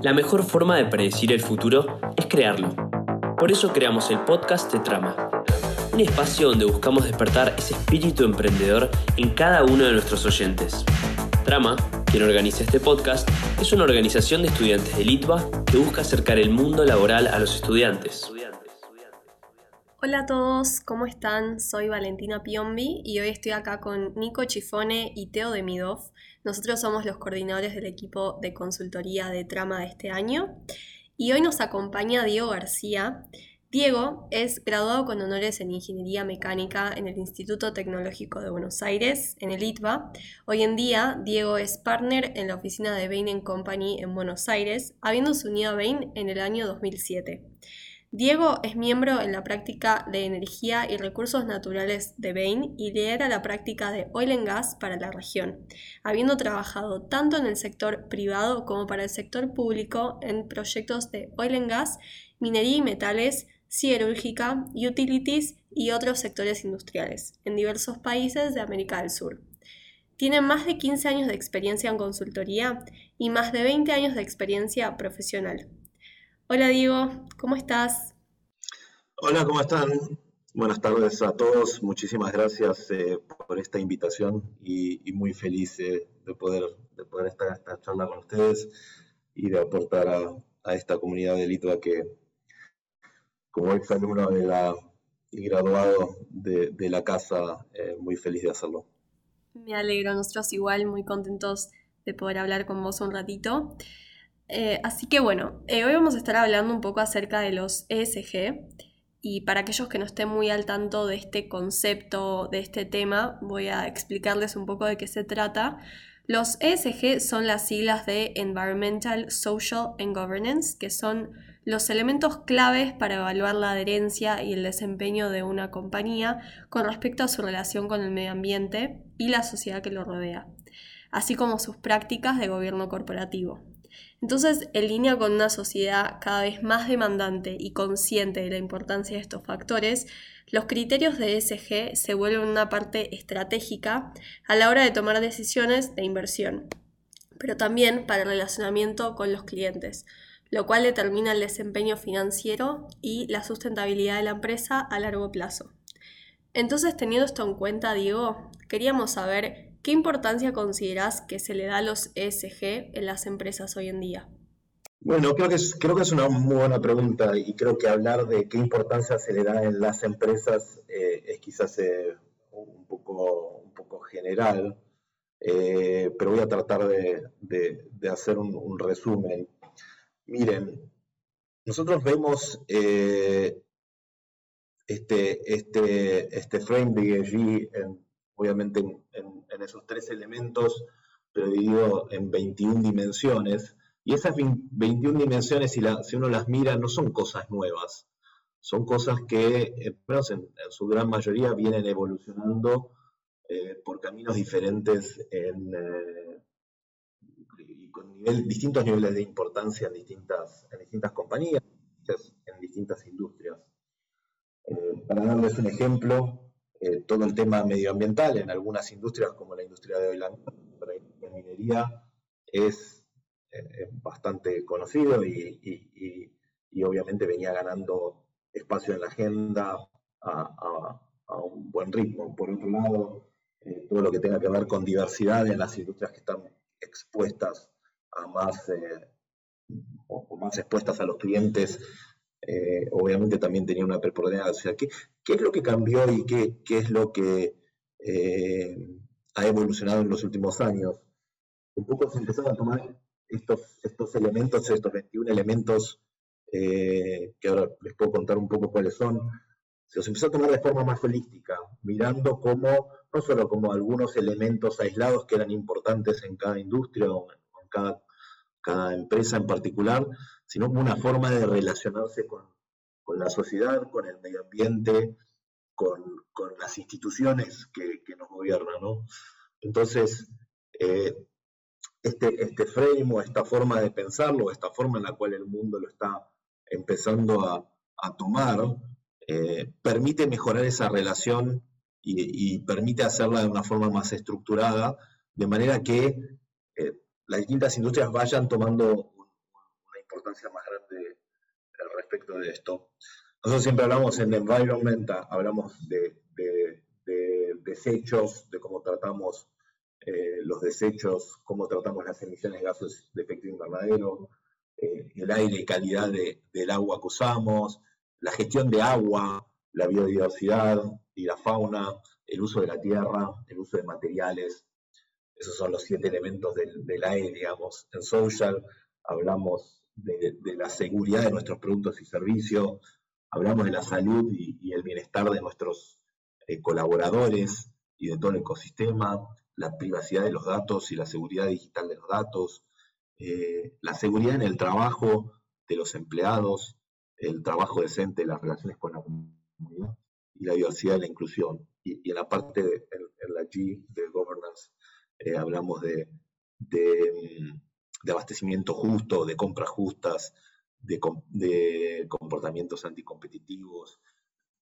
La mejor forma de predecir el futuro es crearlo. Por eso creamos el podcast de Trama, un espacio donde buscamos despertar ese espíritu emprendedor en cada uno de nuestros oyentes. Trama, quien organiza este podcast, es una organización de estudiantes de Litva que busca acercar el mundo laboral a los estudiantes. Hola a todos, ¿cómo están? Soy Valentina Piombi y hoy estoy acá con Nico Chifone y Teo de Midoff. Nosotros somos los coordinadores del equipo de consultoría de Trama de este año y hoy nos acompaña Diego García. Diego es graduado con honores en Ingeniería Mecánica en el Instituto Tecnológico de Buenos Aires, en el Litva. Hoy en día, Diego es partner en la oficina de Bain & Company en Buenos Aires, habiéndose unido a Bain en el año 2007. Diego es miembro en la práctica de energía y recursos naturales de Bain y lidera la práctica de oil and gas para la región, habiendo trabajado tanto en el sector privado como para el sector público en proyectos de oil and gas, minería y metales, siderúrgica, utilities y otros sectores industriales en diversos países de América del Sur. Tiene más de 15 años de experiencia en consultoría y más de 20 años de experiencia profesional. Hola Diego, ¿cómo estás? Hola, ¿cómo están? Buenas tardes a todos, muchísimas gracias por esta invitación y muy feliz de poder estar en esta charla con ustedes y de aportar a esta comunidad de Litva que, como exalumno y graduado de la casa, muy feliz de hacerlo. Me alegro, nosotros igual muy contentos de poder hablar con vos un ratito. Así que bueno, hoy vamos a estar hablando un poco acerca de los ESG y para aquellos que no estén muy al tanto de este concepto, de este tema, voy a explicarles un poco de qué se trata. Los ESG son las siglas de Environmental, Social and Governance, que son los elementos claves para evaluar la adherencia y el desempeño de una compañía con respecto a su relación con el medio ambiente y la sociedad que lo rodea, así como sus prácticas de gobierno corporativo. Entonces, en línea con una sociedad cada vez más demandante y consciente de la importancia de estos factores, los criterios de ESG se vuelven una parte estratégica a la hora de tomar decisiones de inversión, pero también para el relacionamiento con los clientes, lo cual determina el desempeño financiero y la sustentabilidad de la empresa a largo plazo. Entonces, teniendo esto en cuenta, Diego, queríamos saber ¿qué importancia consideras que se le da a los ESG en las empresas hoy en día? Bueno, creo que es una muy buena pregunta y creo que hablar de qué importancia se le da en las empresas es quizás un poco general, pero voy a tratar de hacer un resumen. Miren, nosotros vemos este frame de ESG obviamente en esos tres elementos, pero dividido en 21 dimensiones. Y esas 21 dimensiones, si uno las mira, no son cosas nuevas. Son cosas que, en su gran mayoría, vienen evolucionando por caminos diferentes y con distintos niveles de importancia en distintas compañías, en distintas industrias. Para darles un ejemplo, todo el tema medioambiental en algunas industrias, como la industria de la minería, es bastante conocido y obviamente venía ganando espacio en la agenda a un buen ritmo. Por otro lado, todo lo que tenga que ver con diversidad en las industrias que están expuestas a más o más expuestas a los clientes, obviamente también tenía una preponderancia. O sea, ¿qué es lo que cambió y qué es lo que ha evolucionado en los últimos años? Un poco se empezaron a tomar estos elementos, estos 21 elementos, que ahora les puedo contar un poco cuáles son. Se los empezó a tomar de forma más holística, mirando cómo, no solo como algunos elementos aislados que eran importantes en cada industria o en cada empresa en particular, sino como una forma de relacionarse con la sociedad, con el medio ambiente, con las instituciones que nos gobiernan, ¿no? Entonces, este frame o esta forma de pensarlo, esta forma en la cual el mundo lo está empezando a tomar, permite mejorar esa relación y permite hacerla de una forma más estructurada, de manera que las distintas industrias vayan tomando importancia más grande respecto de esto. Nosotros siempre hablamos en Environmental, hablamos de desechos, de cómo tratamos los desechos, cómo tratamos las emisiones de gases de efecto invernadero, el aire y calidad del agua que usamos, la gestión de agua, la biodiversidad y la fauna, el uso de la tierra, el uso de materiales. Esos son los 7 elementos del AE, digamos. En Social hablamos de la seguridad de nuestros productos y servicios, hablamos de la salud y el bienestar de nuestros colaboradores y de todo el ecosistema, la privacidad de los datos y la seguridad digital de los datos, la seguridad en el trabajo de los empleados, el trabajo decente, las relaciones con la comunidad y la diversidad y la inclusión. Y en la parte, en la G de Governance, hablamos de abastecimiento justo, de compras justas, de comportamientos anticompetitivos,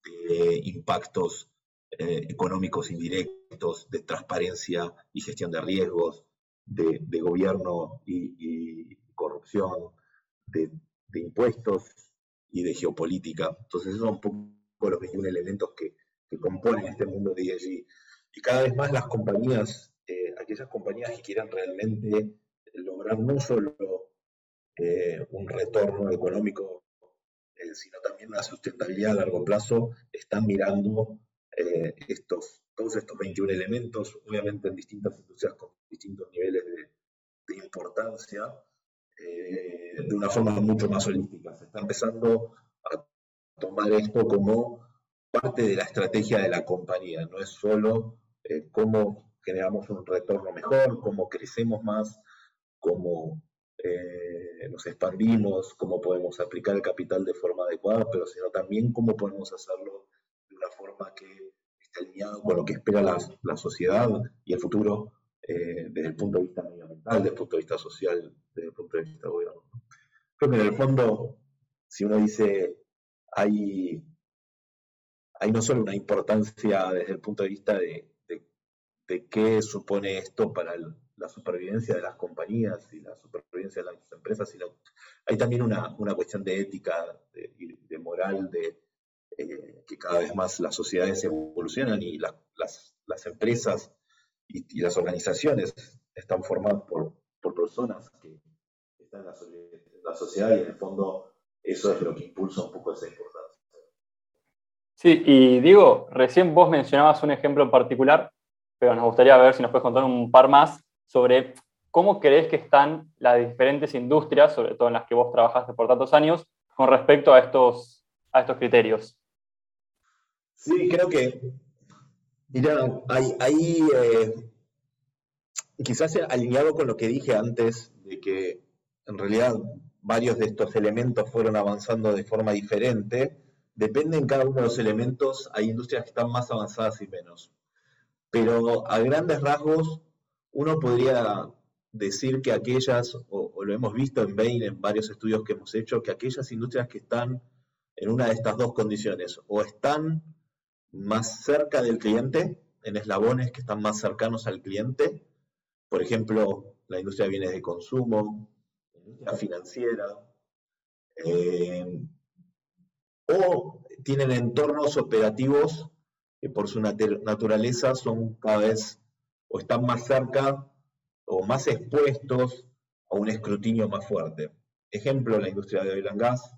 de impactos económicos indirectos, de transparencia y gestión de riesgos, de gobierno y corrupción, de impuestos y de geopolítica. Entonces esos son un poco los 21 elementos que componen este mundo de ESG. Y cada vez más las compañías, aquellas compañías que quieran realmente lograr no solo un retorno económico, sino también una sustentabilidad a largo plazo, están mirando todos estos 21 elementos, obviamente en distintas industrias con distintos niveles de importancia, de una forma mucho más holística. Se está empezando a tomar esto como parte de la estrategia de la compañía, no es solo cómo generamos un retorno mejor, cómo crecemos más, cómo nos expandimos, cómo podemos aplicar el capital de forma adecuada, pero sino también cómo podemos hacerlo de una forma que esté alineado con lo que espera la sociedad y el futuro desde el punto de vista medioambiental, desde el punto de vista social, desde el punto de vista gobierno. Creo que en el fondo, si uno dice, hay no solo una importancia desde el punto de vista de qué supone esto para la supervivencia de las compañías y la supervivencia de las empresas, sino hay también una cuestión de ética y de moral, que cada vez más las sociedades evolucionan y las empresas y las organizaciones están formadas por personas que están en la sociedad, y en el fondo eso es lo que impulsa un poco esa importancia. Sí, y Diego, recién vos mencionabas un ejemplo en particular, pero nos gustaría ver si nos puedes contar un par más sobre cómo crees que están las diferentes industrias, sobre todo en las que vos trabajaste por tantos años, con respecto a estos criterios. Sí, creo que, mira, hay quizás alineado con lo que dije antes, de que en realidad varios de estos elementos fueron avanzando de forma diferente. Depende en cada uno de los elementos, hay industrias que están más avanzadas y menos. Pero a grandes rasgos, uno podría decir que aquellas, o lo hemos visto en Bain, en varios estudios que hemos hecho, que aquellas industrias que están en una de estas dos condiciones, o están más cerca del cliente, en eslabones que están más cercanos al cliente, por ejemplo, la industria de bienes de consumo, la industria financiera, o tienen entornos operativos que por su naturaleza son cada vez, o están más cerca o más expuestos a un escrutinio más fuerte. Ejemplo, la industria de oil and gas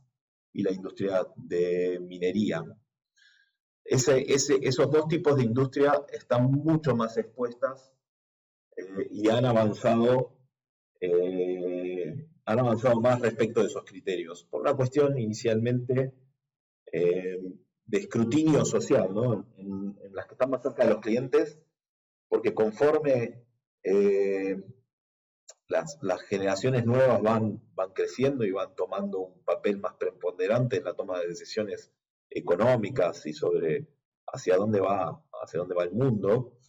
y la industria de minería. Esos dos tipos de industria están mucho más expuestas y han avanzado más respecto de esos criterios, por una cuestión inicialmente de escrutinio social, ¿no? En las que están más cerca de los clientes, porque conforme las generaciones nuevas van creciendo y van tomando un papel más preponderante en la toma de decisiones económicas y sobre hacia dónde va el mundo,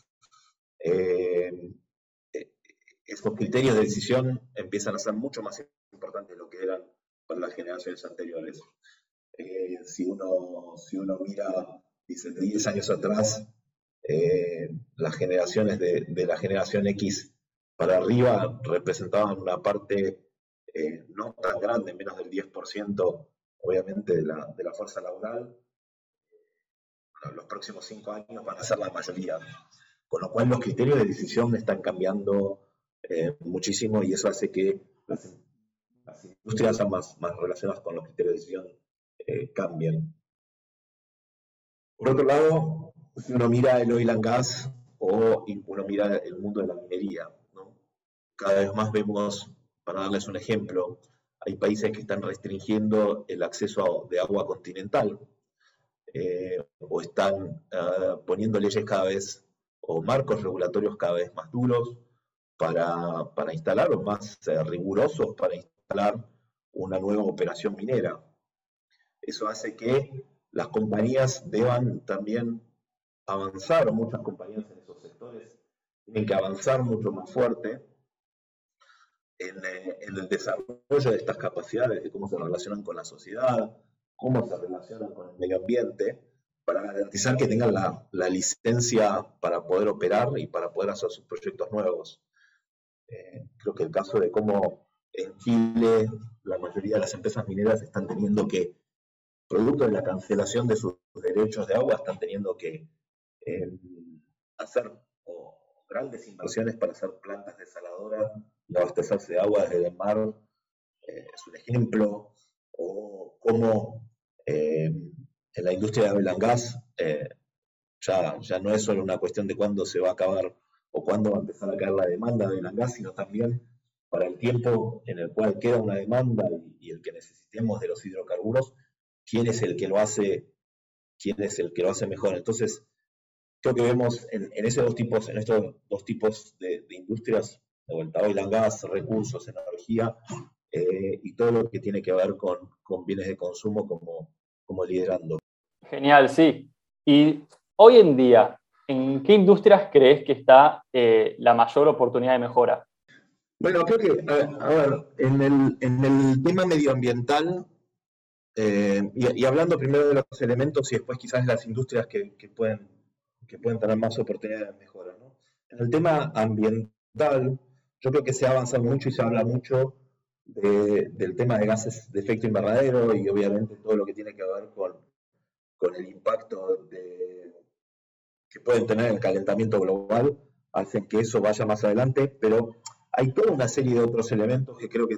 esos criterios de decisión empiezan a ser mucho más importantes de lo que eran para las generaciones anteriores. Si uno mira, dice, 10 años atrás, las generaciones de la generación X para arriba representaban una parte no tan grande, menos del 10%, obviamente, de la fuerza laboral, los próximos 5 años van a ser la mayoría. Con lo cual los criterios de decisión están cambiando muchísimo, y eso hace que las industrias están más relacionadas con los criterios de decisión cambien. Por otro lado, si uno mira el oil and gas o uno mira el mundo de la minería, ¿no? Cada vez más vemos, para darles un ejemplo, hay países que están restringiendo el acceso de agua continental, o están poniendo leyes cada vez, o marcos regulatorios cada vez más duros para instalar, o más rigurosos para instalar una nueva operación minera. Eso hace que las compañías deban también avanzar, o muchas compañías en esos sectores tienen que avanzar mucho más fuerte en el desarrollo de estas capacidades, de cómo se relacionan con la sociedad, cómo se relacionan con el medio ambiente, para garantizar que tengan la licencia para poder operar y para poder hacer sus proyectos nuevos. Creo que el caso de cómo en Chile la mayoría de las empresas mineras están teniendo que, producto de la cancelación de sus derechos de agua, están teniendo que hacer grandes inversiones para hacer plantas desaladoras y abastecerse de agua desde el mar, es un ejemplo. O cómo en la industria de oil and gas ya no es solo una cuestión de cuándo se va a acabar o cuándo va a empezar a caer la demanda de oil and gas, sino también para el tiempo en el cual queda una demanda y el que necesitemos de los hidrocarburos, quién es el que lo hace, quién es el que lo hace mejor. Entonces, creo que vemos en estos dos tipos de industrias, de vuelta, oil and gas, recursos, energía, y todo lo que tiene que ver con bienes de consumo como liderando. Genial, sí. Y hoy en día, ¿en qué industrias crees que está la mayor oportunidad de mejora? Bueno, creo que, a ver, en el tema medioambiental, y hablando primero de los elementos y después quizás las industrias que pueden tener más oportunidades de mejora, ¿no? En el tema ambiental, yo creo que se ha avanzado mucho y se habla mucho del tema de gases de efecto invernadero y obviamente todo lo que tiene que ver con el impacto que pueden tener el calentamiento global, hacen que eso vaya más adelante, pero hay toda una serie de otros elementos que creo que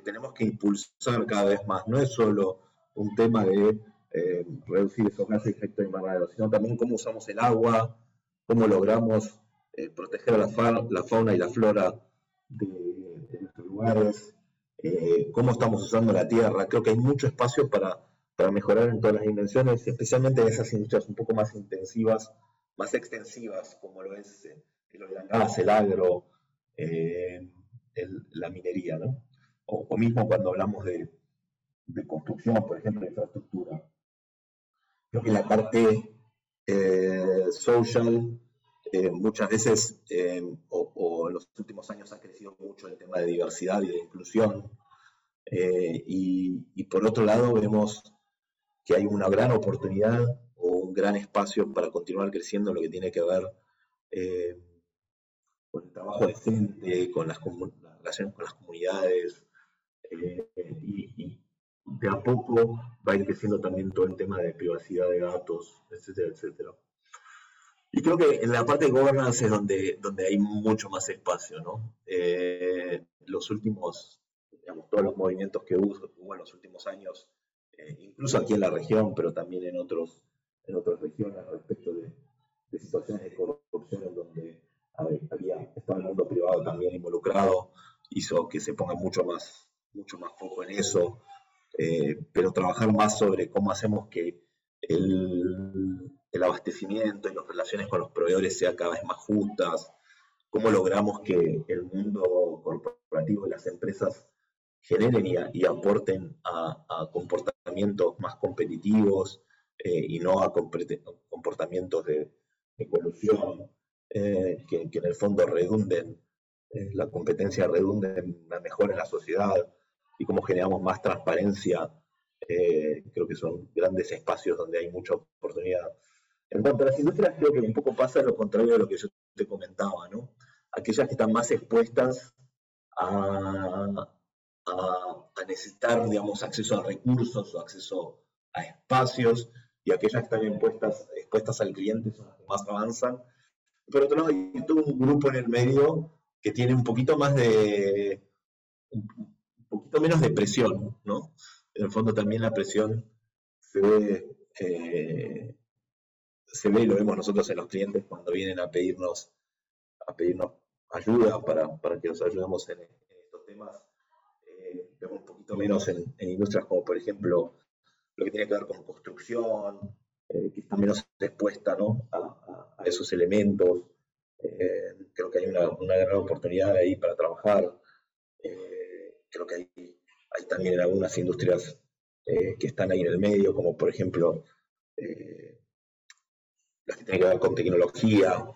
tenemos que impulsar cada vez más. No es solo un tema de reducir esos gases de efecto invernadero, sino también cómo usamos el agua, cómo logramos proteger a la fauna y la flora de nuestros lugares, cómo estamos usando la tierra. Creo que hay mucho espacio para mejorar en todas las dimensiones, especialmente en esas industrias un poco más intensivas, más extensivas, como lo es el oil and gas, el agro, la minería, ¿no? O mismo cuando hablamos de construcción, por ejemplo, de infraestructura. Creo que la parte social, muchas veces, o en los últimos años ha crecido mucho el tema de diversidad y de inclusión, y por otro lado vemos que hay una gran oportunidad o un gran espacio para continuar creciendo lo que tiene que ver con el trabajo decente, con la relación con las comunidades, y de a poco va a ir creciendo también todo el tema de privacidad de datos, etcétera, etcétera. Y creo que en la parte de governance es donde hay mucho más espacio, ¿no? Los últimos, digamos, todos los movimientos que hubo en los últimos años, incluso aquí en la región, pero también en otras regiones respecto de situaciones de corrupción en donde estaba el mundo privado también involucrado, hizo que se ponga mucho más foco en eso, pero trabajar más sobre cómo hacemos que el abastecimiento y las relaciones con los proveedores sean cada vez más justas, cómo logramos que el mundo corporativo y las empresas generen y aporten a comportamientos más competitivos, y no a comportamientos de colusión, que en el fondo redunden, la competencia redunde en una mejora en la sociedad, y cómo generamos más transparencia. Creo que son grandes espacios donde hay mucha oportunidad. En cuanto a las industrias, creo que un poco pasa lo contrario de lo que yo te comentaba, ¿no? Aquellas que están más expuestas a necesitar, digamos, acceso a recursos o acceso a espacios, y aquellas que están expuestas al cliente son las que más avanzan. Pero otro lado, hay todo un grupo en el medio que tiene un poquito menos de presión, ¿no? En el fondo también la presión se ve, lo vemos nosotros en los clientes cuando vienen a pedirnos ayuda para que los ayudemos en estos temas. Vemos un poquito menos en industrias como, por ejemplo, lo que tiene que ver con construcción, que está menos expuesta, ¿no?, a esos elementos. Creo que hay una gran oportunidad ahí para trabajar. Creo que hay también algunas industrias que están ahí en el medio, como por ejemplo las que tienen que ver con tecnología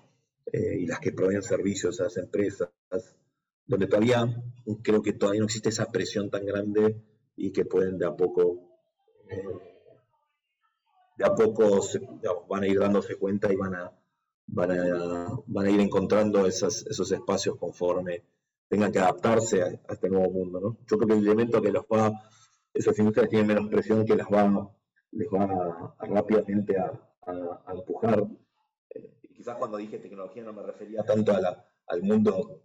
y las que proveen servicios a las empresas, donde creo que todavía no existe esa presión tan grande y que pueden de a poco digamos, van a ir dándose cuenta y van a ir encontrando esos espacios conforme tengan que adaptarse a este nuevo mundo, ¿no? Yo creo que el elemento que esas industrias tienen menos presión, que les va a rápidamente a empujar. Y quizás cuando dije tecnología no me refería tanto al mundo,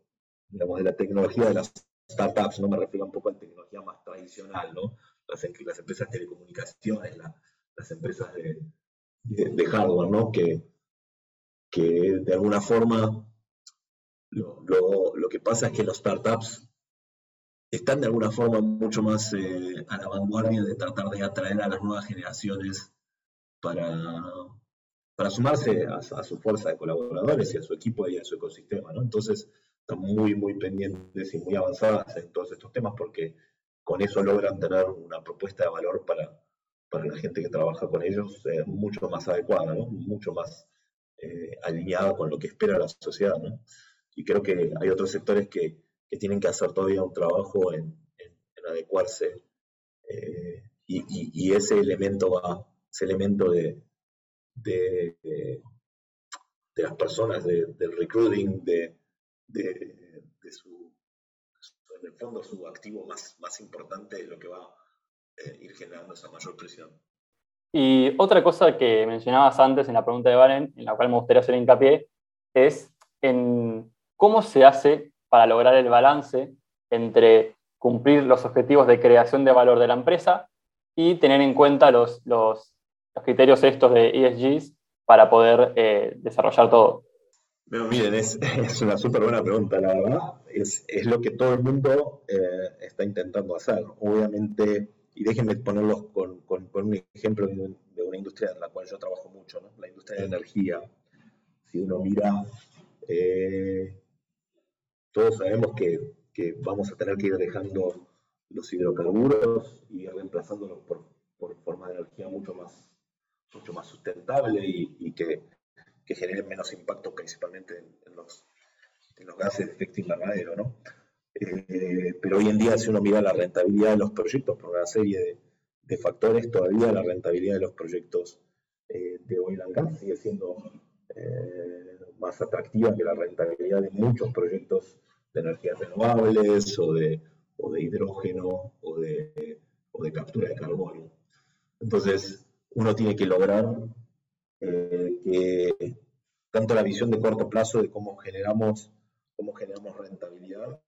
digamos, de la tecnología de las startups, no me refería un poco a la tecnología más tradicional, ¿no? Las empresas de telecomunicaciones, las empresas de hardware, ¿no? Que de alguna forma lo que pasa es que los startups están de alguna forma mucho más a la vanguardia de tratar de atraer a las nuevas generaciones para sumarse a su fuerza de colaboradores y a su equipo y a su ecosistema, ¿no? Entonces están muy, muy pendientes y muy avanzadas en todos estos temas, porque con eso logran tener una propuesta de valor para la gente que trabaja con ellos mucho más adecuada, ¿no? Mucho más alineada con lo que espera la sociedad, ¿no? Y creo que hay otros sectores que tienen que hacer todavía un trabajo en adecuarse, y ese elemento de las personas, del recruiting, de su, en el fondo, su activo más importante es lo que va a ir generando esa mayor presión. Y otra cosa que mencionabas antes en la pregunta de Valen, en la cual me gustaría hacer hincapié, es en cómo se hace para lograr el balance entre cumplir los objetivos de creación de valor de la empresa y tener en cuenta los criterios estos de ESGs para poder desarrollar todo. Bueno, miren, es una súper buena pregunta, la verdad. Es lo que todo el mundo está intentando hacer. Obviamente, y déjenme ponerlos con un ejemplo de una industria en la cual yo trabajo mucho, ¿no? La industria de energía. Si uno mira... todos sabemos que vamos a tener que ir dejando los hidrocarburos y reemplazándolos por formas de energía mucho más sustentable y que generen menos impacto, principalmente en los gases de efecto invernadero, ¿no? Pero hoy en día, si uno mira la rentabilidad de los proyectos por una serie de factores, todavía la rentabilidad de los proyectos de oil and gas sigue siendo más atractiva que la rentabilidad de muchos proyectos de energías renovables o de hidrógeno o de captura de carbono. Entonces, uno tiene que lograr que tanto la visión de corto plazo de cómo generamos rentabilidad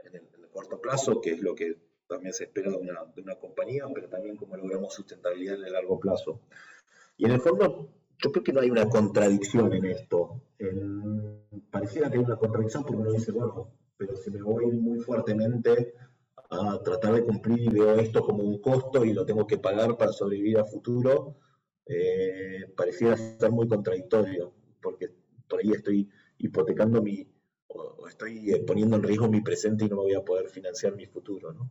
en el corto plazo, que es lo que también se espera de una compañía, pero también cómo logramos sustentabilidad en el largo plazo. Y en el fondo, yo creo que no hay una contradicción en esto. Pareciera que hay una contradicción porque uno dice, bueno, pero si me voy muy fuertemente a tratar de cumplir y veo esto como un costo y lo tengo que pagar para sobrevivir a futuro, pareciera ser muy contradictorio, porque por ahí estoy hipotecando o estoy poniendo en riesgo mi presente y no me voy a poder financiar mi futuro, ¿no?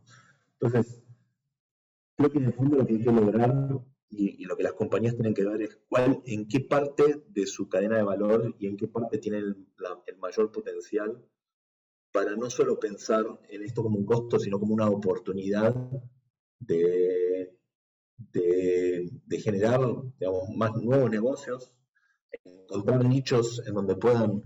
Entonces, creo que en el fondo lo que hay que lograr y lo que las compañías tienen que ver es en qué parte de su cadena de valor y en qué parte tienen el mayor potencial, para no solo pensar en esto como un costo, sino como una oportunidad de generar, digamos, más nuevos negocios, encontrar nichos en donde puedan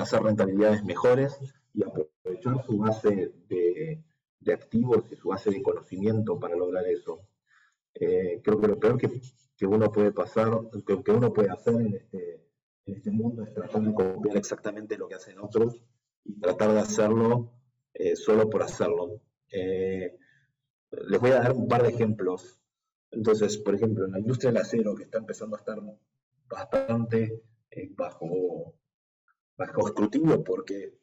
hacer rentabilidades mejores y aprovechar su base de de activos y su base de conocimiento para lograr eso. Creo que lo peor que uno puede hacer en este mundo es tratar de copiar exactamente lo que hacen otros y tratar de hacerlo solo por hacerlo. Les voy a dar un par de ejemplos. Entonces, por ejemplo, en la industria del acero, que está empezando a estar bastante bajo escrutinio, porque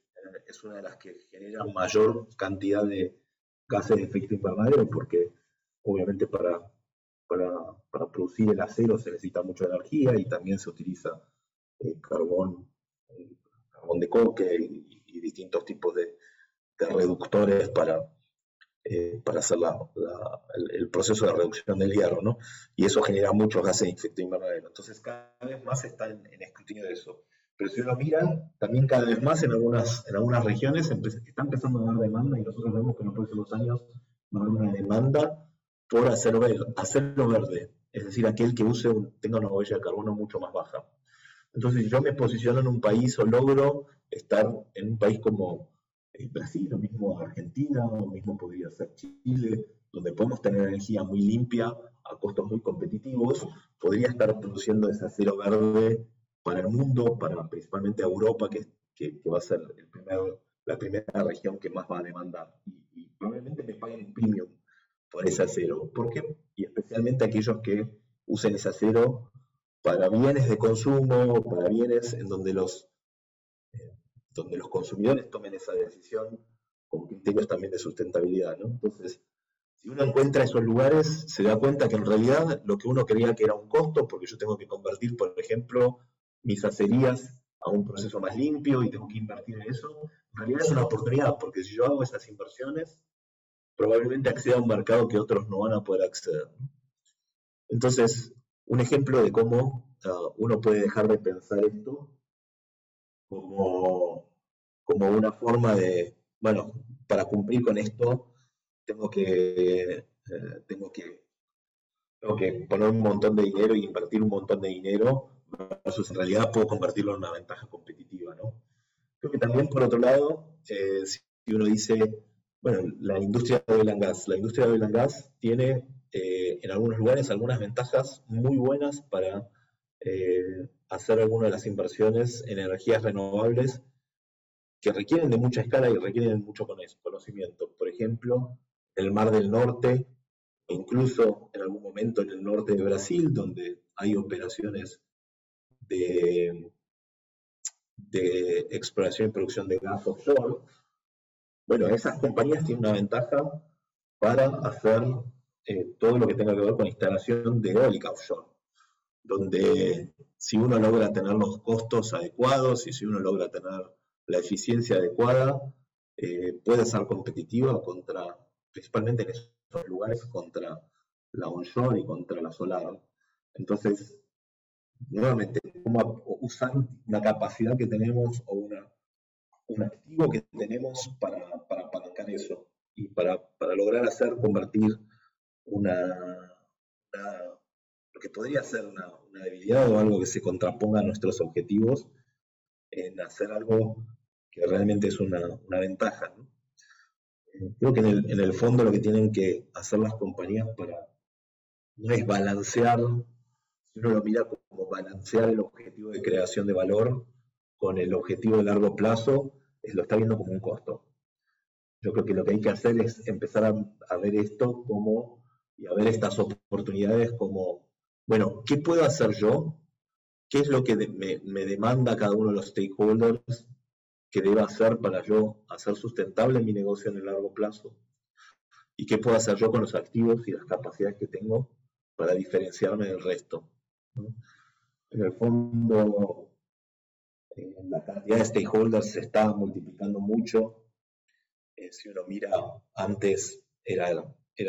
es una de las que genera mayor cantidad de gases de efecto invernadero, porque obviamente para producir el acero se necesita mucha energía y también se utiliza carbón de coque y distintos tipos de reductores para hacer el proceso de reducción del hierro, ¿no? Y eso genera muchos gases de efecto invernadero. Entonces cada vez más está en escrutinio de eso. Pero si uno mira, también cada vez más en algunas regiones está empezando a dar demanda, y nosotros vemos que en los próximos años va a haber una demanda por acero verde, es decir, aquel que tenga una huella de carbono mucho más baja. Entonces, si yo me posiciono en un país o logro estar en un país como Brasil, lo mismo Argentina, lo mismo podría ser Chile, donde podemos tener energía muy limpia a costos muy competitivos, podría estar produciendo ese acero verde para el mundo, para principalmente Europa, que va a ser la primera región que más va a demandar. Y probablemente me paguen un premium por ese acero. ¿Por qué? Y especialmente aquellos que usen ese acero para bienes de consumo, para bienes en donde los consumidores tomen esa decisión con criterios también de sustentabilidad, ¿no? Entonces, si uno encuentra esos lugares, se da cuenta que en realidad lo que uno creía que era un costo, porque yo tengo que convertir, por ejemplo, mis acerías a un proceso más limpio y tengo que invertir en eso, en realidad es una oportunidad, porque si yo hago esas inversiones, probablemente acceda a un mercado que otros no van a poder acceder. Entonces, un ejemplo de cómo uno puede dejar de pensar esto como una forma de, bueno, para cumplir con esto tengo que poner un montón de dinero y invertir un montón de dinero, versus en realidad puedo convertirlo en una ventaja competitiva, ¿no? Creo que también, por otro lado, si uno dice, bueno, la industria de oil and gas tiene en algunos lugares algunas ventajas muy buenas para hacer algunas de las inversiones en energías renovables que requieren de mucha escala y requieren mucho conocimiento. Por ejemplo, el Mar del Norte, incluso en algún momento en el norte de Brasil, donde hay operaciones de exploración y producción de gas offshore. Bueno, esas compañías tienen una ventaja para hacer todo lo que tenga que ver con instalación de eólica offshore, donde si uno logra tener los costos adecuados y si uno logra tener la eficiencia adecuada, puede ser competitiva contra, principalmente en esos lugares, contra la onshore y contra la solar. Entonces, nuevamente, cómo usar una capacidad que tenemos o un activo que tenemos para apalancar eso y para lograr convertir lo que podría ser una debilidad o algo que se contraponga a nuestros objetivos en hacer algo que realmente es una ventaja, ¿no? Creo que en el fondo lo que tienen que hacer las compañías no es balancear. Si uno lo mira como balancear el objetivo de creación de valor con el objetivo de largo plazo, lo está viendo como un costo. Yo creo que lo que hay que hacer es empezar a ver esto y a ver estas oportunidades como, bueno, ¿qué puedo hacer yo? ¿Qué es lo que me demanda cada uno de los stakeholders que deba hacer para yo hacer sustentable mi negocio en el largo plazo? ¿Y qué puedo hacer yo con los activos y las capacidades que tengo para diferenciarme del resto? En el fondo, la cantidad de stakeholders se está multiplicando mucho. Si uno mira, antes era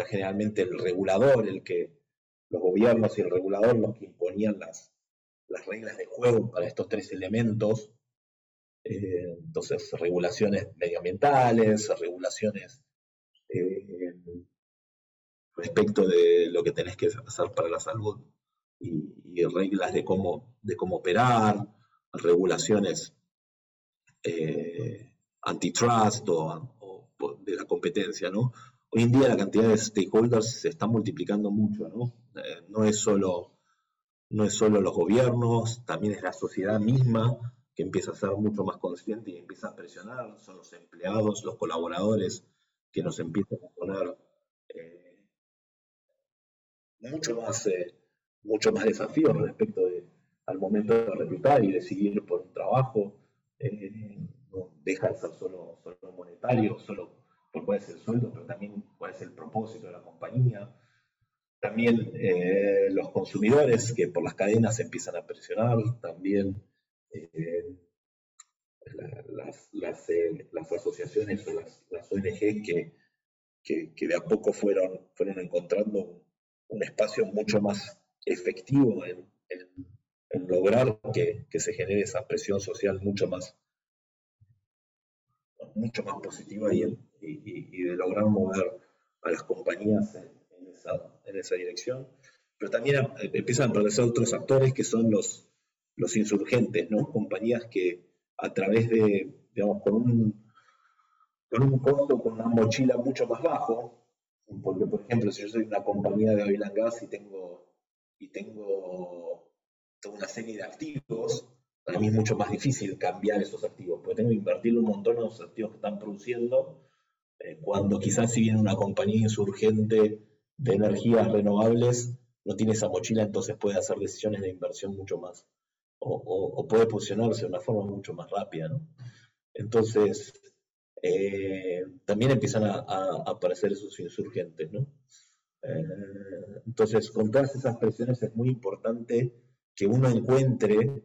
generalmente el regulador, los gobiernos y el regulador los que imponían las reglas de juego para estos tres elementos. Entonces, regulaciones medioambientales, regulaciones respecto de lo que tenés que hacer para la salud, y reglas de cómo operar, regulaciones antitrust o de la competencia, ¿no? Hoy en día la cantidad de stakeholders se está multiplicando mucho, ¿no? No es solo los gobiernos, también es la sociedad misma que empieza a ser mucho más consciente y empieza a presionar, son los empleados, los colaboradores que nos empiezan a poner mucho más desafíos respecto al momento de reclutar y de seguir por un trabajo. No deja de ser solo monetario, solo por cuál es el sueldo, pero también cuál es el propósito de la compañía. También los consumidores que por las cadenas empiezan a presionar, también las asociaciones o las ONG que de a poco fueron encontrando un espacio mucho más efectivo en lograr que se genere esa presión social mucho más positiva y de lograr mover a las compañías en esa dirección. Pero también empiezan a aparecer otros actores que son los insurgentes, ¿no? Compañías que a través de, digamos, con un costo, con una mochila mucho más bajo, porque, por ejemplo, si yo soy una compañía de oil and gas y tengo toda una serie de activos, para mí es mucho más difícil cambiar esos activos, porque tengo que invertirle un montón a los activos que están produciendo, cuando quizás si viene una compañía insurgente de energías renovables, no tiene esa mochila, entonces puede hacer decisiones de inversión mucho más, o puede posicionarse de una forma mucho más rápida, ¿no? Entonces, también empiezan a aparecer esos insurgentes, ¿no? Entonces, con todas esas presiones es muy importante que uno encuentre,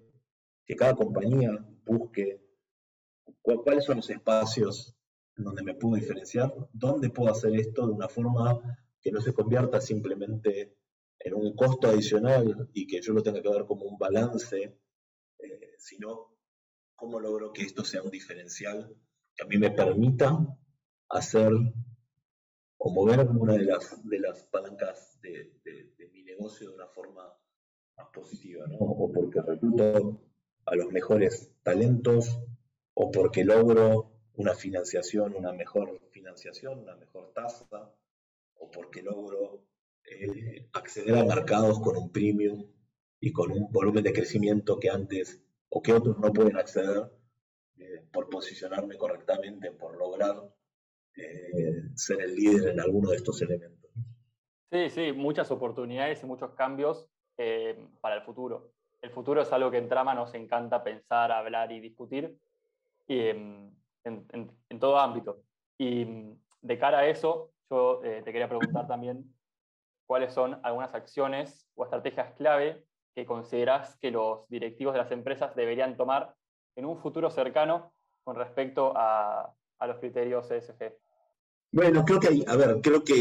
que cada compañía busque cuáles son los espacios donde me puedo diferenciar, dónde puedo hacer esto de una forma que no se convierta simplemente en un costo adicional y que yo lo tenga que ver como un balance, sino cómo logro que esto sea un diferencial que a mí me permita hacer o mover alguna de las palancas de mi negocio de una forma más positiva, ¿no? O porque recluto a los mejores talentos, o porque logro una mejor financiación, una mejor tasa, o porque logro acceder a mercados con un premium y con un volumen de crecimiento que antes o que otros no pueden acceder, por posicionarme correctamente, por lograr ser el líder en alguno de estos elementos. Sí, muchas oportunidades y muchos cambios para el futuro. El futuro es algo que en Trama nos encanta pensar, hablar y discutir en todo ámbito. Y de cara a eso, yo te quería preguntar también cuáles son algunas acciones o estrategias clave que considerás que los directivos de las empresas deberían tomar en un futuro cercano con respecto a los criterios ESG. Bueno, creo que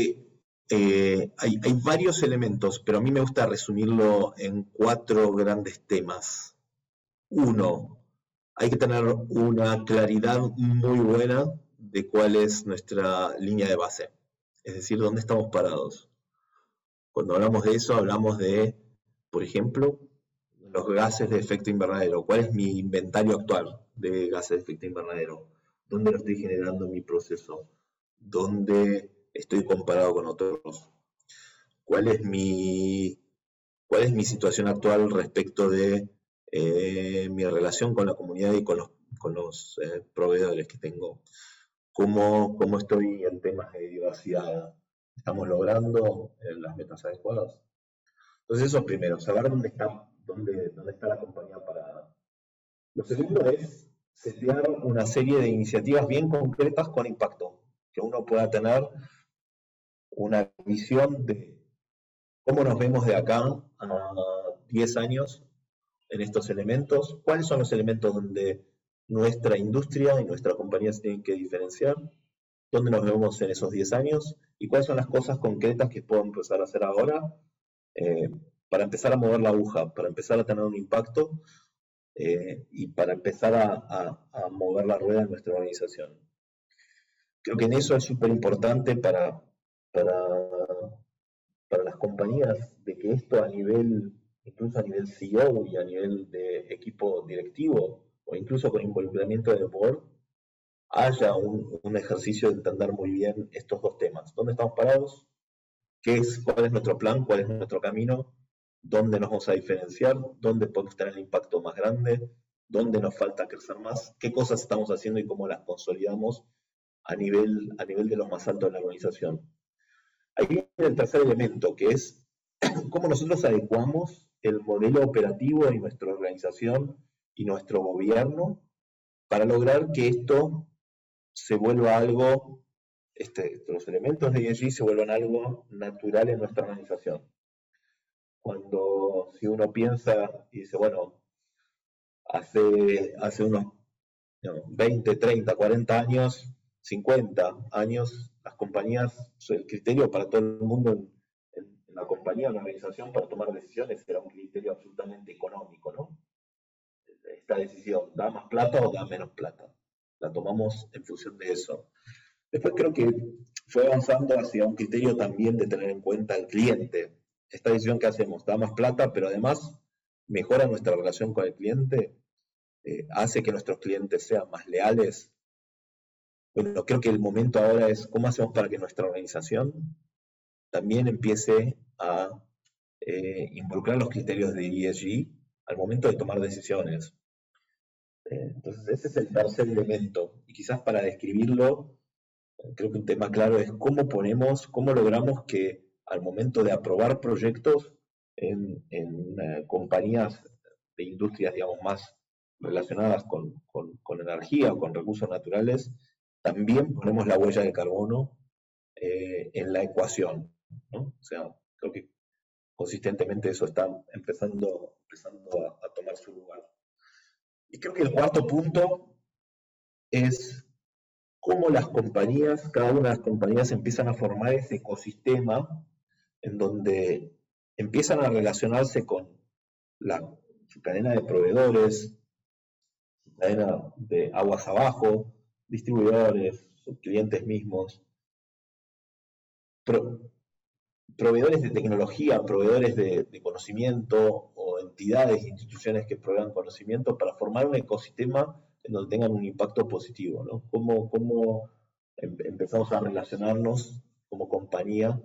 hay varios elementos, pero a mí me gusta resumirlo en 4 grandes temas. 1, hay que tener una claridad muy buena de cuál es nuestra línea de base, es decir, dónde estamos parados. Cuando hablamos de eso, hablamos de, por ejemplo, los gases de efecto invernadero. ¿Cuál es mi inventario actual de gases de efecto invernadero? ¿Dónde lo estoy generando en mi proceso? ¿Dónde estoy comparado con otros? ¿Cuál es mi situación actual respecto de mi relación con la comunidad y con los proveedores que tengo? ¿Cómo estoy en temas de diversidad? ¿Estamos logrando las metas adecuadas? Entonces, eso primero, saber dónde está la compañía parada. Lo segundo es setear una serie de iniciativas bien concretas con impacto, que uno pueda tener una visión de cómo nos vemos de acá a 10 años en estos elementos, cuáles son los elementos donde nuestra industria y nuestra compañía se tienen que diferenciar, dónde nos vemos en esos 10 años y cuáles son las cosas concretas que puedo empezar a hacer ahora para empezar a mover la aguja, para empezar a tener un impacto y para empezar a mover la rueda en nuestra organización. Creo que en eso es súper importante para las compañías, de que esto a nivel, incluso a nivel CEO y a nivel de equipo directivo, o incluso con involucramiento del board, haya un ejercicio de entender muy bien estos dos temas. ¿Dónde estamos parados? ¿Cuál es nuestro plan? ¿Cuál es nuestro camino? ¿Dónde nos vamos a diferenciar? ¿Dónde podemos tener el impacto más grande? ¿Dónde nos falta crecer más? ¿Qué cosas estamos haciendo y cómo las consolidamos a nivel de los más altos de la organización? Ahí viene el tercer elemento, que es cómo nosotros adecuamos el modelo operativo de nuestra organización y nuestro gobierno para lograr que esto se vuelva algo, los elementos de ESG se vuelvan algo natural en nuestra organización. Cuando, si uno piensa y dice, bueno, hace unos 20, 30, 40 años, 50 años, las compañías, el criterio para todo el mundo en la compañía, en la organización, para tomar decisiones era un criterio absolutamente económico, ¿no? Esta decisión, ¿da más plata o da menos plata? La tomamos en función de eso. Después creo que fue avanzando hacia un criterio también de tener en cuenta al cliente. Esta decisión que hacemos, da más plata, pero además mejora nuestra relación con el cliente, hace que nuestros clientes sean más leales. Bueno, creo que el momento ahora es cómo hacemos para que nuestra organización también empiece a involucrar los criterios de ESG al momento de tomar decisiones. Entonces ese es el tercer elemento. Y quizás para describirlo, creo que un tema claro es cómo logramos que al momento de aprobar proyectos en compañías de industrias, digamos, más relacionadas con energía o con recursos naturales, también ponemos la huella de carbono en la ecuación, ¿no? O sea, creo que consistentemente eso está empezando a tomar su lugar. Y creo que el cuarto punto es cómo las compañías, cada una de las compañías empiezan a formar ese ecosistema en donde empiezan a relacionarse con su cadena de proveedores, su cadena de aguas abajo, distribuidores, sus clientes mismos, proveedores de tecnología, proveedores de conocimiento o entidades, instituciones que provean conocimiento para formar un ecosistema en donde tengan un impacto positivo, ¿no? ¿Cómo empezamos a relacionarnos como compañía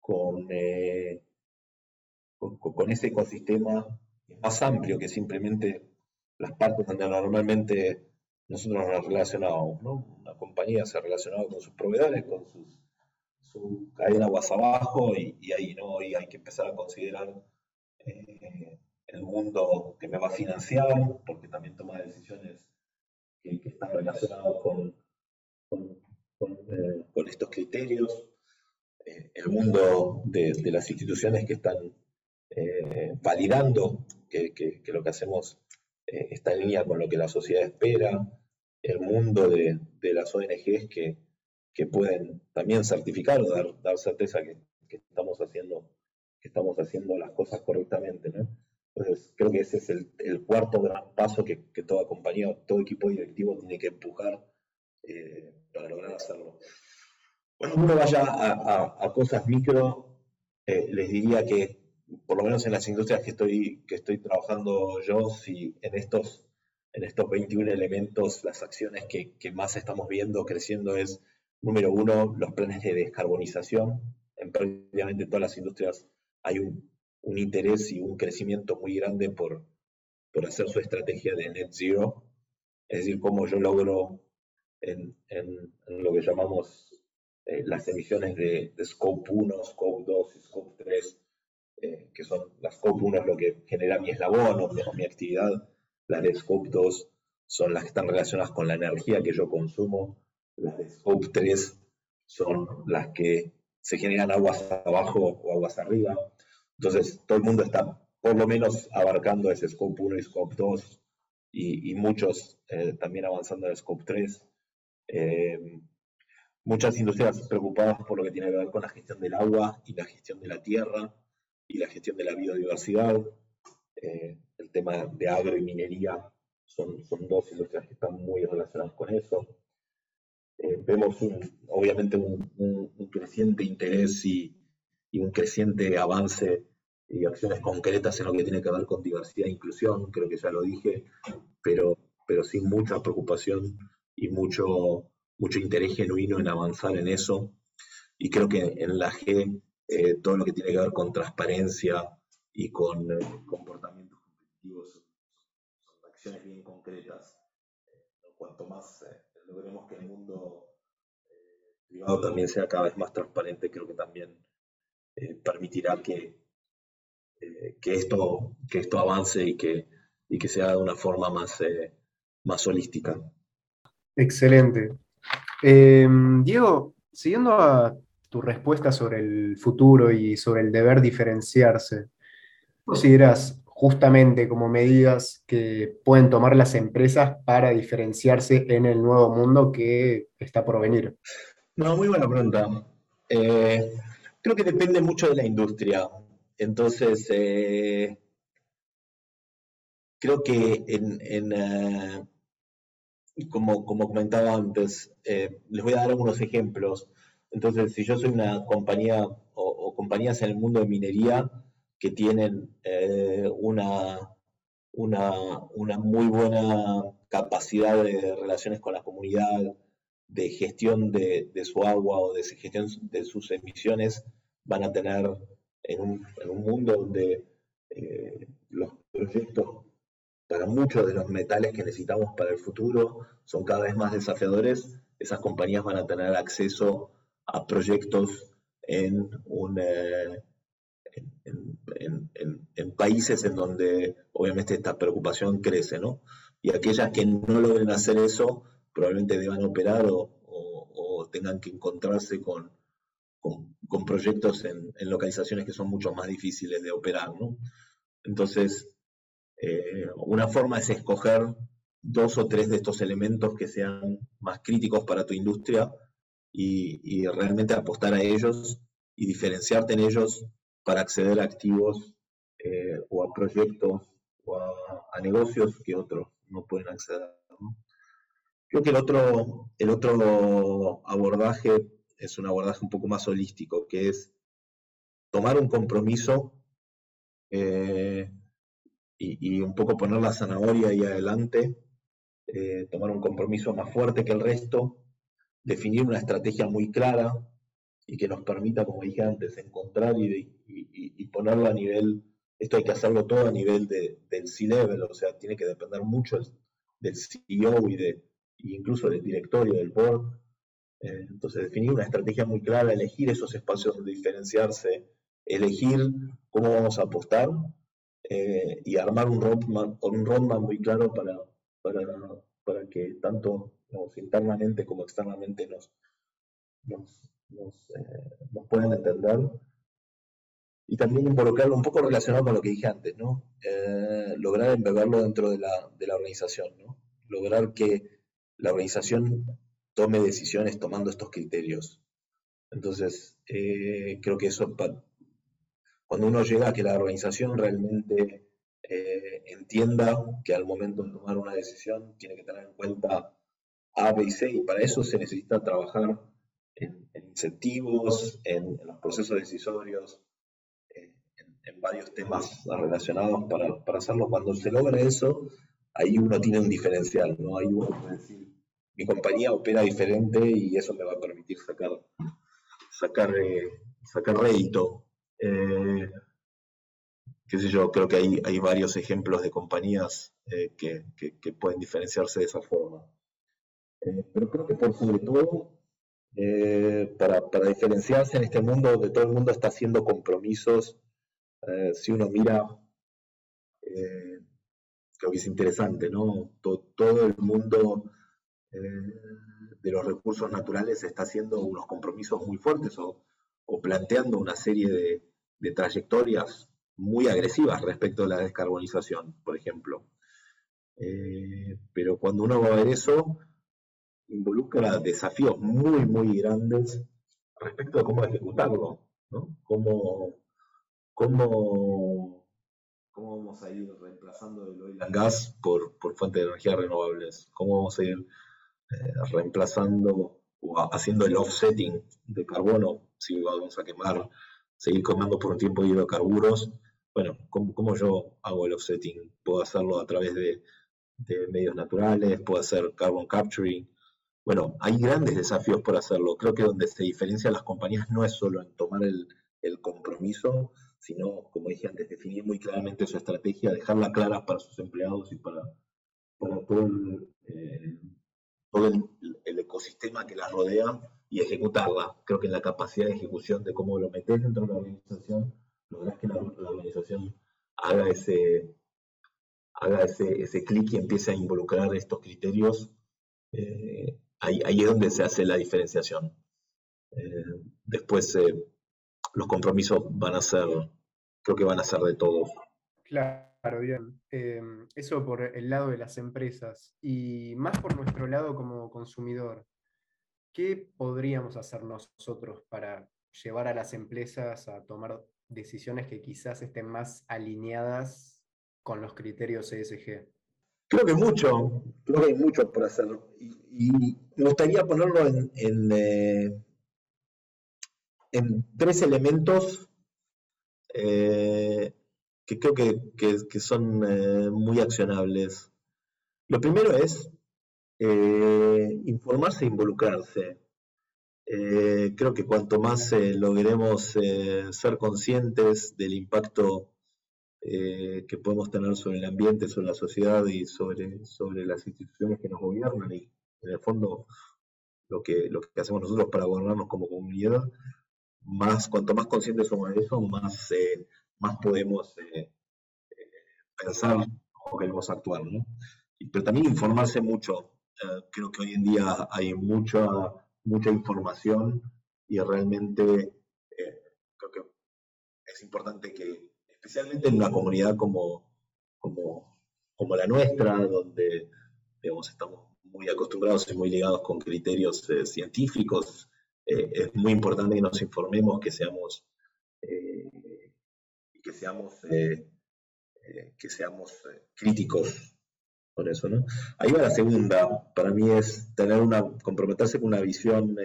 con ese ecosistema más amplio que simplemente las partes donde normalmente nosotros nos relacionábamos, ¿no? Una compañía se relacionaba con sus proveedores, con su cadena aguas abajo, y ahí no, y hay que empezar a considerar el mundo que me va a financiar, porque también toma decisiones que están relacionadas con estos criterios, el mundo de las instituciones que están validando que lo que hacemos está en línea con lo que la sociedad espera, el mundo de las ONGs que pueden también certificar o dar certeza que estamos haciendo las cosas correctamente, ¿no? Entonces, creo que ese es el cuarto gran paso que toda compañía, todo equipo directivo tiene que empujar para lograr hacerlo. Cuando uno vaya a cosas micro, les diría que, por lo menos en las industrias que estoy trabajando yo, si en estos 21 elementos, las acciones que más estamos viendo creciendo es, número uno, los planes de descarbonización. En prácticamente todas las industrias hay un interés y un crecimiento muy grande por hacer su estrategia de net zero, es decir, cómo yo logro en lo que llamamos las emisiones de Scope 1, Scope 2 y Scope 3, que son las Scope 1 es lo que genera mi eslabón o mi actividad, las de Scope 2 son las que están relacionadas con la energía que yo consumo, las de Scope 3 son las que se generan aguas abajo o aguas arriba. Entonces, todo el mundo está por lo menos abarcando ese Scope 1 y Scope 2 y muchos también avanzando en Scope 3. Muchas industrias preocupadas por lo que tiene que ver con la gestión del agua y la gestión de la tierra y la gestión de la biodiversidad. El tema de agro y minería son dos industrias que están muy relacionadas con eso. Vemos obviamente un creciente interés y un creciente avance y acciones concretas en lo que tiene que ver con diversidad e inclusión, creo que ya lo dije, pero sí mucha preocupación y mucho interés genuino en avanzar en eso. Y creo que en la G, todo lo que tiene que ver con transparencia y con comportamientos competitivos son acciones bien concretas. Cuanto más logremos que el mundo privado también sea cada vez más transparente, creo que también permitirá que esto avance y que sea de una forma más holística. Excelente. Diego, siguiendo a tu respuesta sobre el futuro y sobre el deber diferenciarse, ¿consideras justamente como medidas que pueden tomar las empresas para diferenciarse en el nuevo mundo que está por venir? No, muy buena pregunta. Creo que depende mucho de la industria. Entonces, creo que como comentaba antes, les voy a dar algunos ejemplos. Entonces, si yo soy una compañía o compañías en el mundo de minería que tienen una muy buena capacidad de relaciones con la comunidad, de gestión de su agua o de gestión de sus emisiones, van a tener en un mundo donde los proyectos para muchos de los metales que necesitamos para el futuro son cada vez más desafiadores. Esas compañías van a tener acceso a proyectos en países en donde obviamente esta preocupación crece, ¿no? Y aquellas que no logren hacer eso probablemente deban operar o tengan que encontrarse con proyectos en localizaciones que son mucho más difíciles de operar, ¿no? Entonces, una forma es escoger 2 o 3 de estos elementos que sean más críticos para tu industria y realmente apostar a ellos y diferenciarte en ellos para acceder a activos o a proyectos o a negocios que otros no pueden acceder, ¿no? Creo que el otro abordaje es un abordaje un poco más holístico, que es tomar un compromiso y un poco poner la zanahoria ahí adelante, tomar un compromiso más fuerte que el resto, definir una estrategia muy clara y que nos permita, como dije antes, encontrar y ponerlo a nivel, esto hay que hacerlo todo a nivel del C-Level, o sea, tiene que depender mucho del CEO y incluso del directorio, del board. Entonces, definir una estrategia muy clara, elegir esos espacios de diferenciarse, elegir cómo vamos a apostar y armar un roadmap muy claro para que tanto internamente como externamente nos puedan entender. Y también involucrarlo un poco relacionado con lo que dije antes, ¿no? Lograr embeberlo dentro de la organización, ¿no? Lograr que la organización tome decisiones tomando estos criterios. Entonces, creo que eso, cuando uno llega a que la organización realmente entienda que al momento de tomar una decisión tiene que tener en cuenta A, B y C, y para eso se necesita trabajar en incentivos, en los procesos decisorios, en varios temas relacionados para hacerlo. Cuando se logra eso, ahí uno tiene un diferencial, ¿no? Ahí uno puede decir, mi compañía opera diferente y eso me va a permitir sacar rédito. Qué sé yo, creo que hay varios ejemplos de compañías que pueden diferenciarse de esa forma. Pero creo que por sobre todo, para diferenciarse en este mundo donde todo el mundo está haciendo compromisos, si uno mira, creo que es interesante, ¿no? Todo el mundo de los recursos naturales está haciendo unos compromisos muy fuertes o planteando una serie de trayectorias muy agresivas respecto a la descarbonización, por ejemplo. Pero cuando uno va a ver eso, involucra desafíos muy, muy grandes respecto a cómo ejecutarlo, ¿no? ¿Cómo vamos a ir reemplazando el oil and gas por fuentes de energía renovables? ¿Cómo vamos a ir reemplazando o haciendo el offsetting de carbono? Si vamos a seguir quemando por un tiempo hidrocarburos, bueno, ¿cómo yo hago el offsetting? Puedo hacerlo a través de medios naturales, puedo hacer carbon capturing, Bueno, hay grandes desafíos por hacerlo. Creo que donde se diferencian las compañías no es solo en tomar el compromiso, sino, como dije antes, definir muy claramente su estrategia, dejarla clara para sus empleados y para todo el ecosistema que las rodea, y ejecutarla. Creo que en la capacidad de ejecución de cómo lo metes dentro de la organización, lográs que la organización haga ese clic y empiece a involucrar estos criterios. Ahí es donde se hace la diferenciación. Después los compromisos creo que van a ser de todos. Claro, bien. Eso por el lado de las empresas, y más por nuestro lado como consumidor. ¿Qué podríamos hacer nosotros para llevar a las empresas a tomar decisiones que quizás estén más alineadas con los criterios ESG? Creo que hay mucho por hacer. Y me gustaría ponerlo en tres elementos que creo que son muy accionables. Lo primero es informarse e involucrarse. Creo que cuanto más logremos ser conscientes del impacto que podemos tener sobre el ambiente, sobre la sociedad y sobre las instituciones que nos gobiernan, y en el fondo lo que hacemos nosotros para gobernarnos como comunidad, cuanto más conscientes somos de eso, más podemos pensar cómo queremos actuar, ¿no? Pero también informarse mucho. Creo que hoy en día hay mucha información, y realmente creo que es importante que, especialmente en una comunidad como la nuestra, donde, digamos, estamos muy acostumbrados y muy ligados con criterios científicos, es muy importante que nos informemos, que seamos críticos con eso, ¿no? Ahí va la segunda. Para mí es comprometerse con una visión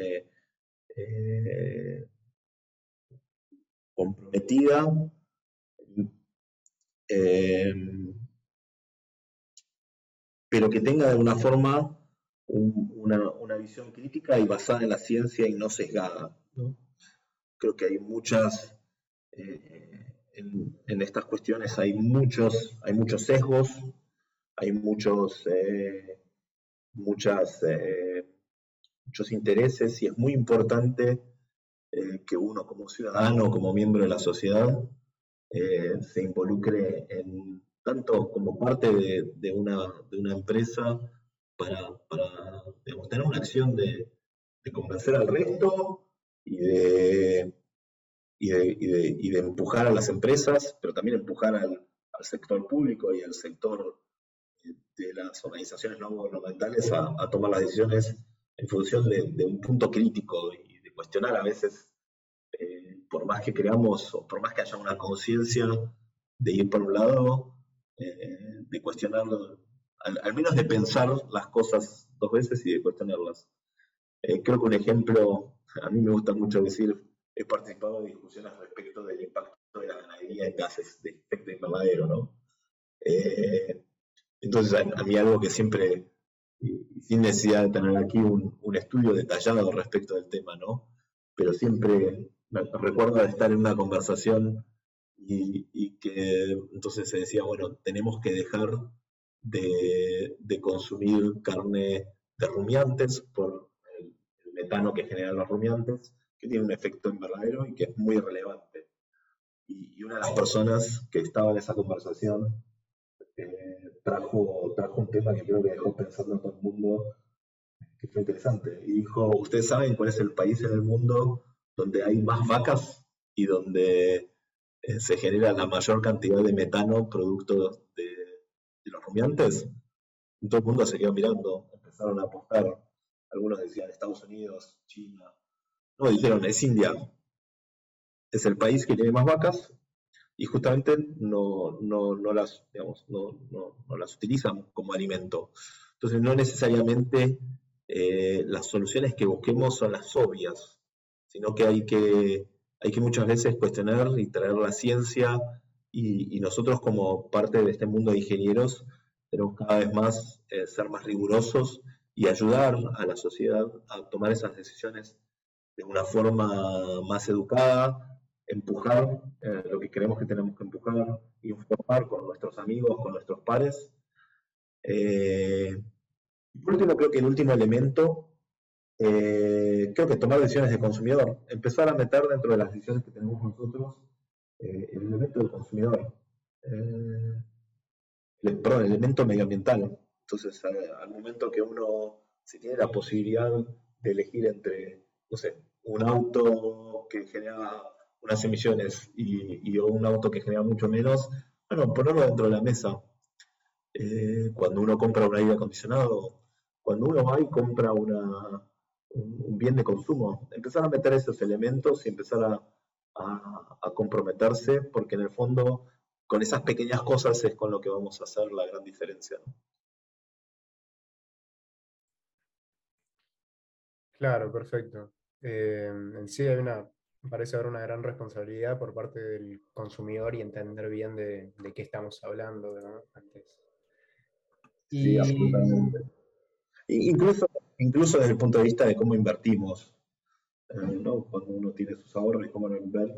comprometida, pero que tenga de alguna forma una visión crítica y basada en la ciencia y no sesgada, ¿no? Creo que hay muchas, en estas cuestiones hay muchos sesgos, hay muchos intereses, y es muy importante que uno como ciudadano, como miembro de la sociedad, se involucre en tanto como parte de una empresa para demostrar una acción de convencer al resto y de empujar a las empresas, pero también empujar al sector público y al sector de las organizaciones no gubernamentales a tomar las decisiones en función de un punto crítico, y de cuestionar a veces. Por más que creamos, o por más que haya una conciencia de ir por un lado, de cuestionar, al menos de pensar las cosas dos veces y de cuestionarlas. Creo que un ejemplo, a mí me gusta mucho decir, he participado en discusiones respecto del impacto de la ganadería en gases de efecto invernadero, ¿no? Entonces, a mí algo que siempre, y sin necesidad de tener aquí un estudio detallado respecto del tema, ¿no? Pero siempre recuerdo estar en una conversación y que entonces se decía, bueno, tenemos que dejar de consumir carne de rumiantes por el metano que generan los rumiantes, que tiene un efecto invernadero y que es muy relevante. Y una de las personas que estaba en esa conversación trajo un tema que creo que dejó pensando a todo el mundo, que fue interesante, y dijo, ¿ustedes saben cuál es el país en el mundo donde hay más vacas y donde se genera la mayor cantidad de metano producto de los rumiantes? Y todo el mundo se quedó mirando, empezaron a apostar. Algunos decían Estados Unidos, China. No, dijeron, es India. Es el país que tiene más vacas, y justamente no las utilizan como alimento. Entonces no necesariamente las soluciones que busquemos son las obvias, sino que hay que muchas veces cuestionar y traer la ciencia, y nosotros como parte de este mundo de ingenieros tenemos cada vez más ser más rigurosos y ayudar a la sociedad a tomar esas decisiones de una forma más educada, empujar lo que creemos que tenemos que empujar, informar con nuestros amigos, con nuestros pares. Y por último, creo que el último elemento, creo que tomar decisiones de consumidor, empezar a meter dentro de las decisiones que tenemos nosotros el elemento del consumidor, perdón, el elemento medioambiental. Entonces, al momento que uno, si tiene la posibilidad de elegir entre, no sé, un auto que genera unas emisiones y un auto que genera mucho menos, bueno, ponerlo dentro de la mesa. Cuando uno compra un aire acondicionado, cuando uno va y compra un bien de consumo, empezar a meter esos elementos y empezar a comprometerse, porque en el fondo, con esas pequeñas cosas es con lo que vamos a hacer la gran diferencia, ¿no? Claro, perfecto. En sí hay parece haber una gran responsabilidad por parte del consumidor y entender bien de qué estamos hablando, ¿no? Antes. Sí, absolutamente. Incluso desde el punto de vista de cómo invertimos, ¿no? Cuando uno tiene sus ahorros y cómo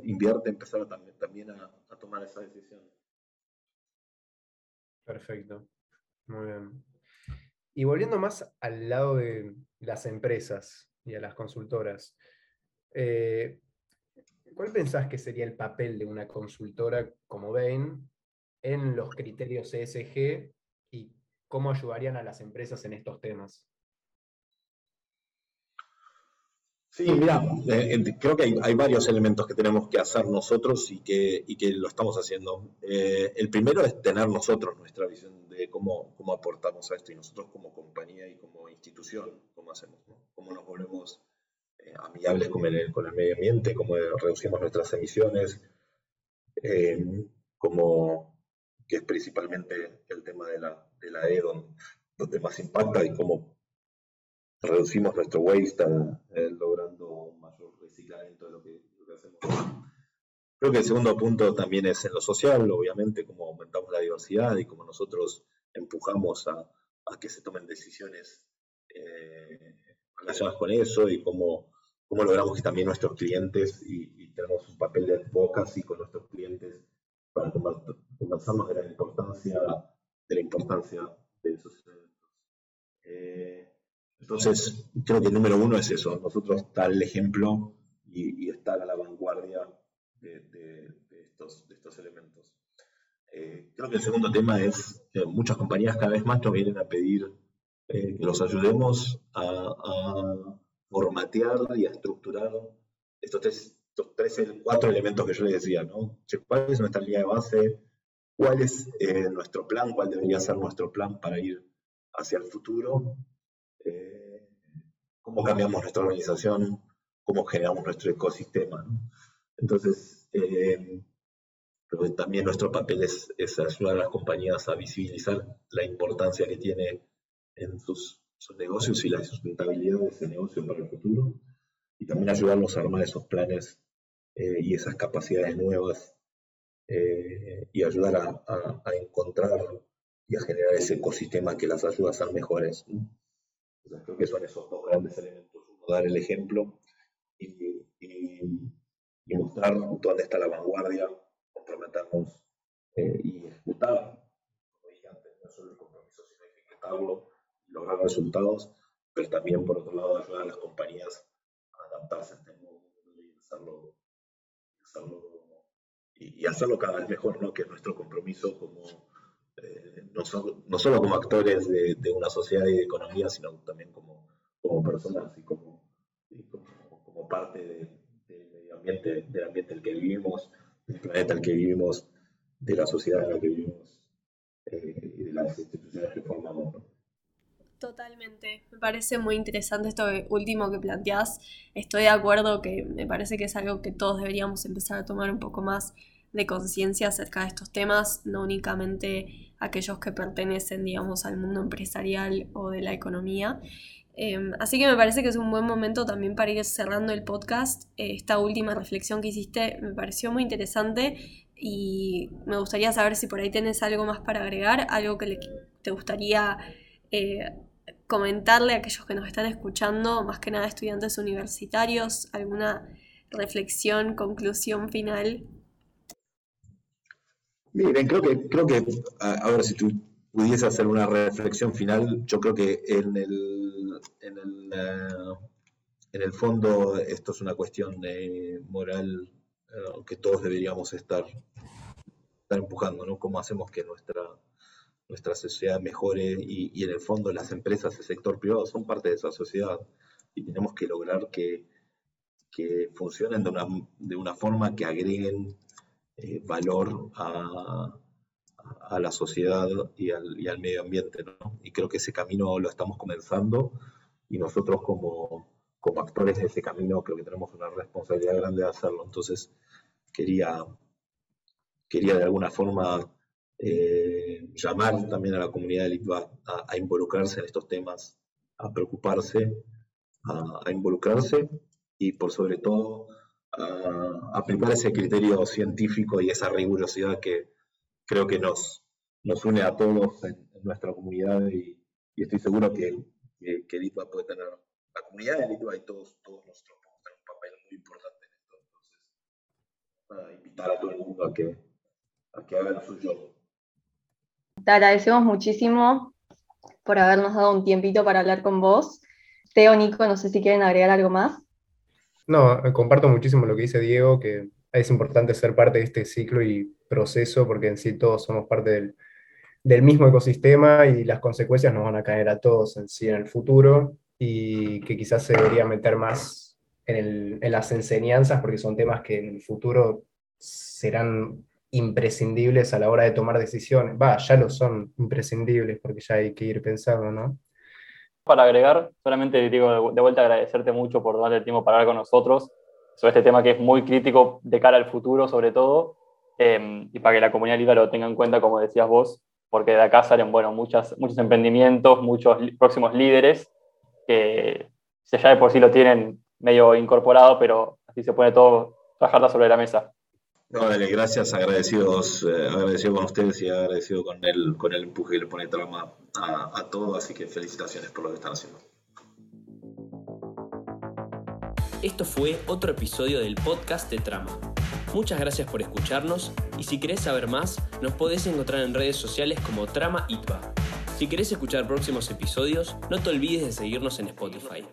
invierte, empezar también a tomar esa decisión. Perfecto, muy bien. Y volviendo más al lado de las empresas y a las consultoras, ¿cuál pensás que sería el papel de una consultora como Bain en los criterios ESG y cómo ayudarían a las empresas en estos temas? Sí, mira, creo que hay varios elementos que tenemos que hacer nosotros y que lo estamos haciendo. El primero es tener nosotros nuestra visión de cómo aportamos a esto, y nosotros como compañía y como institución, cómo hacemos, ¿no? Cómo nos volvemos amigables con el medio ambiente, cómo reducimos nuestras emisiones, que es principalmente el tema de la E, donde más impacta, y cómo reducimos nuestro waste, logrando un mayor reciclamiento de lo que hacemos. Creo que el segundo punto también es en lo social, obviamente, cómo aumentamos la diversidad y cómo nosotros empujamos a que se tomen decisiones relacionadas con eso, y cómo logramos que también nuestros clientes, y tenemos un papel de advocacy con nuestros clientes para conversarnos de la importancia de esos eventos. Entonces, creo que el número uno es eso, nosotros dar el ejemplo y estar a la vanguardia de estos elementos. Creo que el segundo tema es que muchas compañías cada vez más nos vienen a pedir que los ayudemos a formatear y a estructurar estos cuatro elementos que yo les decía, ¿no? ¿Cuál es nuestra línea de base? ¿Cuál es nuestro plan? ¿Cuál debería ser nuestro plan para ir hacia el futuro? ¿Cómo cambiamos nuestra organización? ¿Cómo generamos nuestro ecosistema, ¿no? Entonces, creo que también nuestro papel es ayudar a las compañías a visibilizar la importancia que tiene en sus negocios y la sustentabilidad de ese negocio para el futuro, y también ayudarlos a armar esos planes y esas capacidades nuevas, y ayudar a encontrar y a generar ese ecosistema que las ayuda a ser mejores, ¿no? Entonces, creo que son esos dos grandes elementos: uno, dar el ejemplo y mostrar dónde está la vanguardia, comprometernos y ejecutar, como dije antes, no solo el compromiso, sino ejecutarlo, lograr resultados, pero también, por otro lado, ayudar a las compañías a adaptarse a este mundo y hacerlo cada vez mejor, ¿no? Que nuestro compromiso como no solo como actores de una sociedad y de economía, sino también como personas y como parte del ambiente en el que vivimos, del planeta en el que vivimos, de la sociedad en la que vivimos y de las instituciones que formamos, ¿no? Totalmente, me parece muy interesante esto último que planteás. Estoy de acuerdo que me parece que es algo que todos deberíamos empezar a tomar un poco más de conciencia acerca de estos temas, no únicamente aquellos que pertenecen, digamos, al mundo empresarial o de la economía. Así que me parece que es un buen momento también para ir cerrando el podcast. Esta última reflexión que hiciste me pareció muy interesante y me gustaría saber si por ahí tenés algo más para agregar, algo que te gustaría comentarle a aquellos que nos están escuchando, más que nada estudiantes universitarios, alguna reflexión, conclusión final? Miren, creo que ahora si tú pudiese hacer una reflexión final, yo creo que en el fondo esto es una cuestión de moral que todos deberíamos estar empujando, ¿no? Cómo hacemos que nuestra sociedad mejore y en el fondo las empresas, el sector privado son parte de esa sociedad y tenemos que lograr que funcionen de una forma que agreguen valor a la sociedad y al medio ambiente, ¿no? Y creo que ese camino lo estamos comenzando y nosotros como actores de ese camino creo que tenemos una responsabilidad grande de hacerlo. Entonces quería de alguna forma llamar también a la comunidad de Litva a involucrarse en estos temas, a preocuparse, a involucrarse y por sobre todo a aplicar ese criterio científico y esa rigurosidad que creo que nos une a todos en nuestra comunidad y estoy seguro que Litva puede tener, la comunidad de Litva y todos nosotros podemos tener un papel muy importante en esto. Entonces, para invitar a todo el mundo a que haga lo suyo. Te agradecemos muchísimo por habernos dado un tiempito para hablar con vos. Teo, Nico, no sé si quieren agregar algo más. No, comparto muchísimo lo que dice Diego, que es importante ser parte de este ciclo y proceso, porque en sí todos somos parte del mismo ecosistema y las consecuencias nos van a caer a todos en sí en el futuro, y que quizás se debería meter más en las enseñanzas, porque son temas que en el futuro serán imprescindibles a la hora de tomar decisiones. Ya lo son imprescindibles porque ya hay que ir pensando, ¿no? Para agregar, solamente digo de vuelta agradecerte mucho por darle el tiempo para hablar con nosotros sobre este tema que es muy crítico de cara al futuro, sobre todo, y para que la comunidad libre lo tenga en cuenta, como decías vos, porque de acá salen, muchos emprendimientos, muchos próximos líderes que ya de por sí lo tienen medio incorporado, pero así se pone todo, trabajarla sobre la mesa. No, dale, gracias, agradecido con ustedes y agradecido con el empuje que le pone Trama a todo, así que felicitaciones por lo que están haciendo. Esto fue otro episodio del podcast de Trama. Muchas gracias por escucharnos y si querés saber más, nos podés encontrar en redes sociales como Trama Itva. Si querés escuchar próximos episodios, no te olvides de seguirnos en Spotify.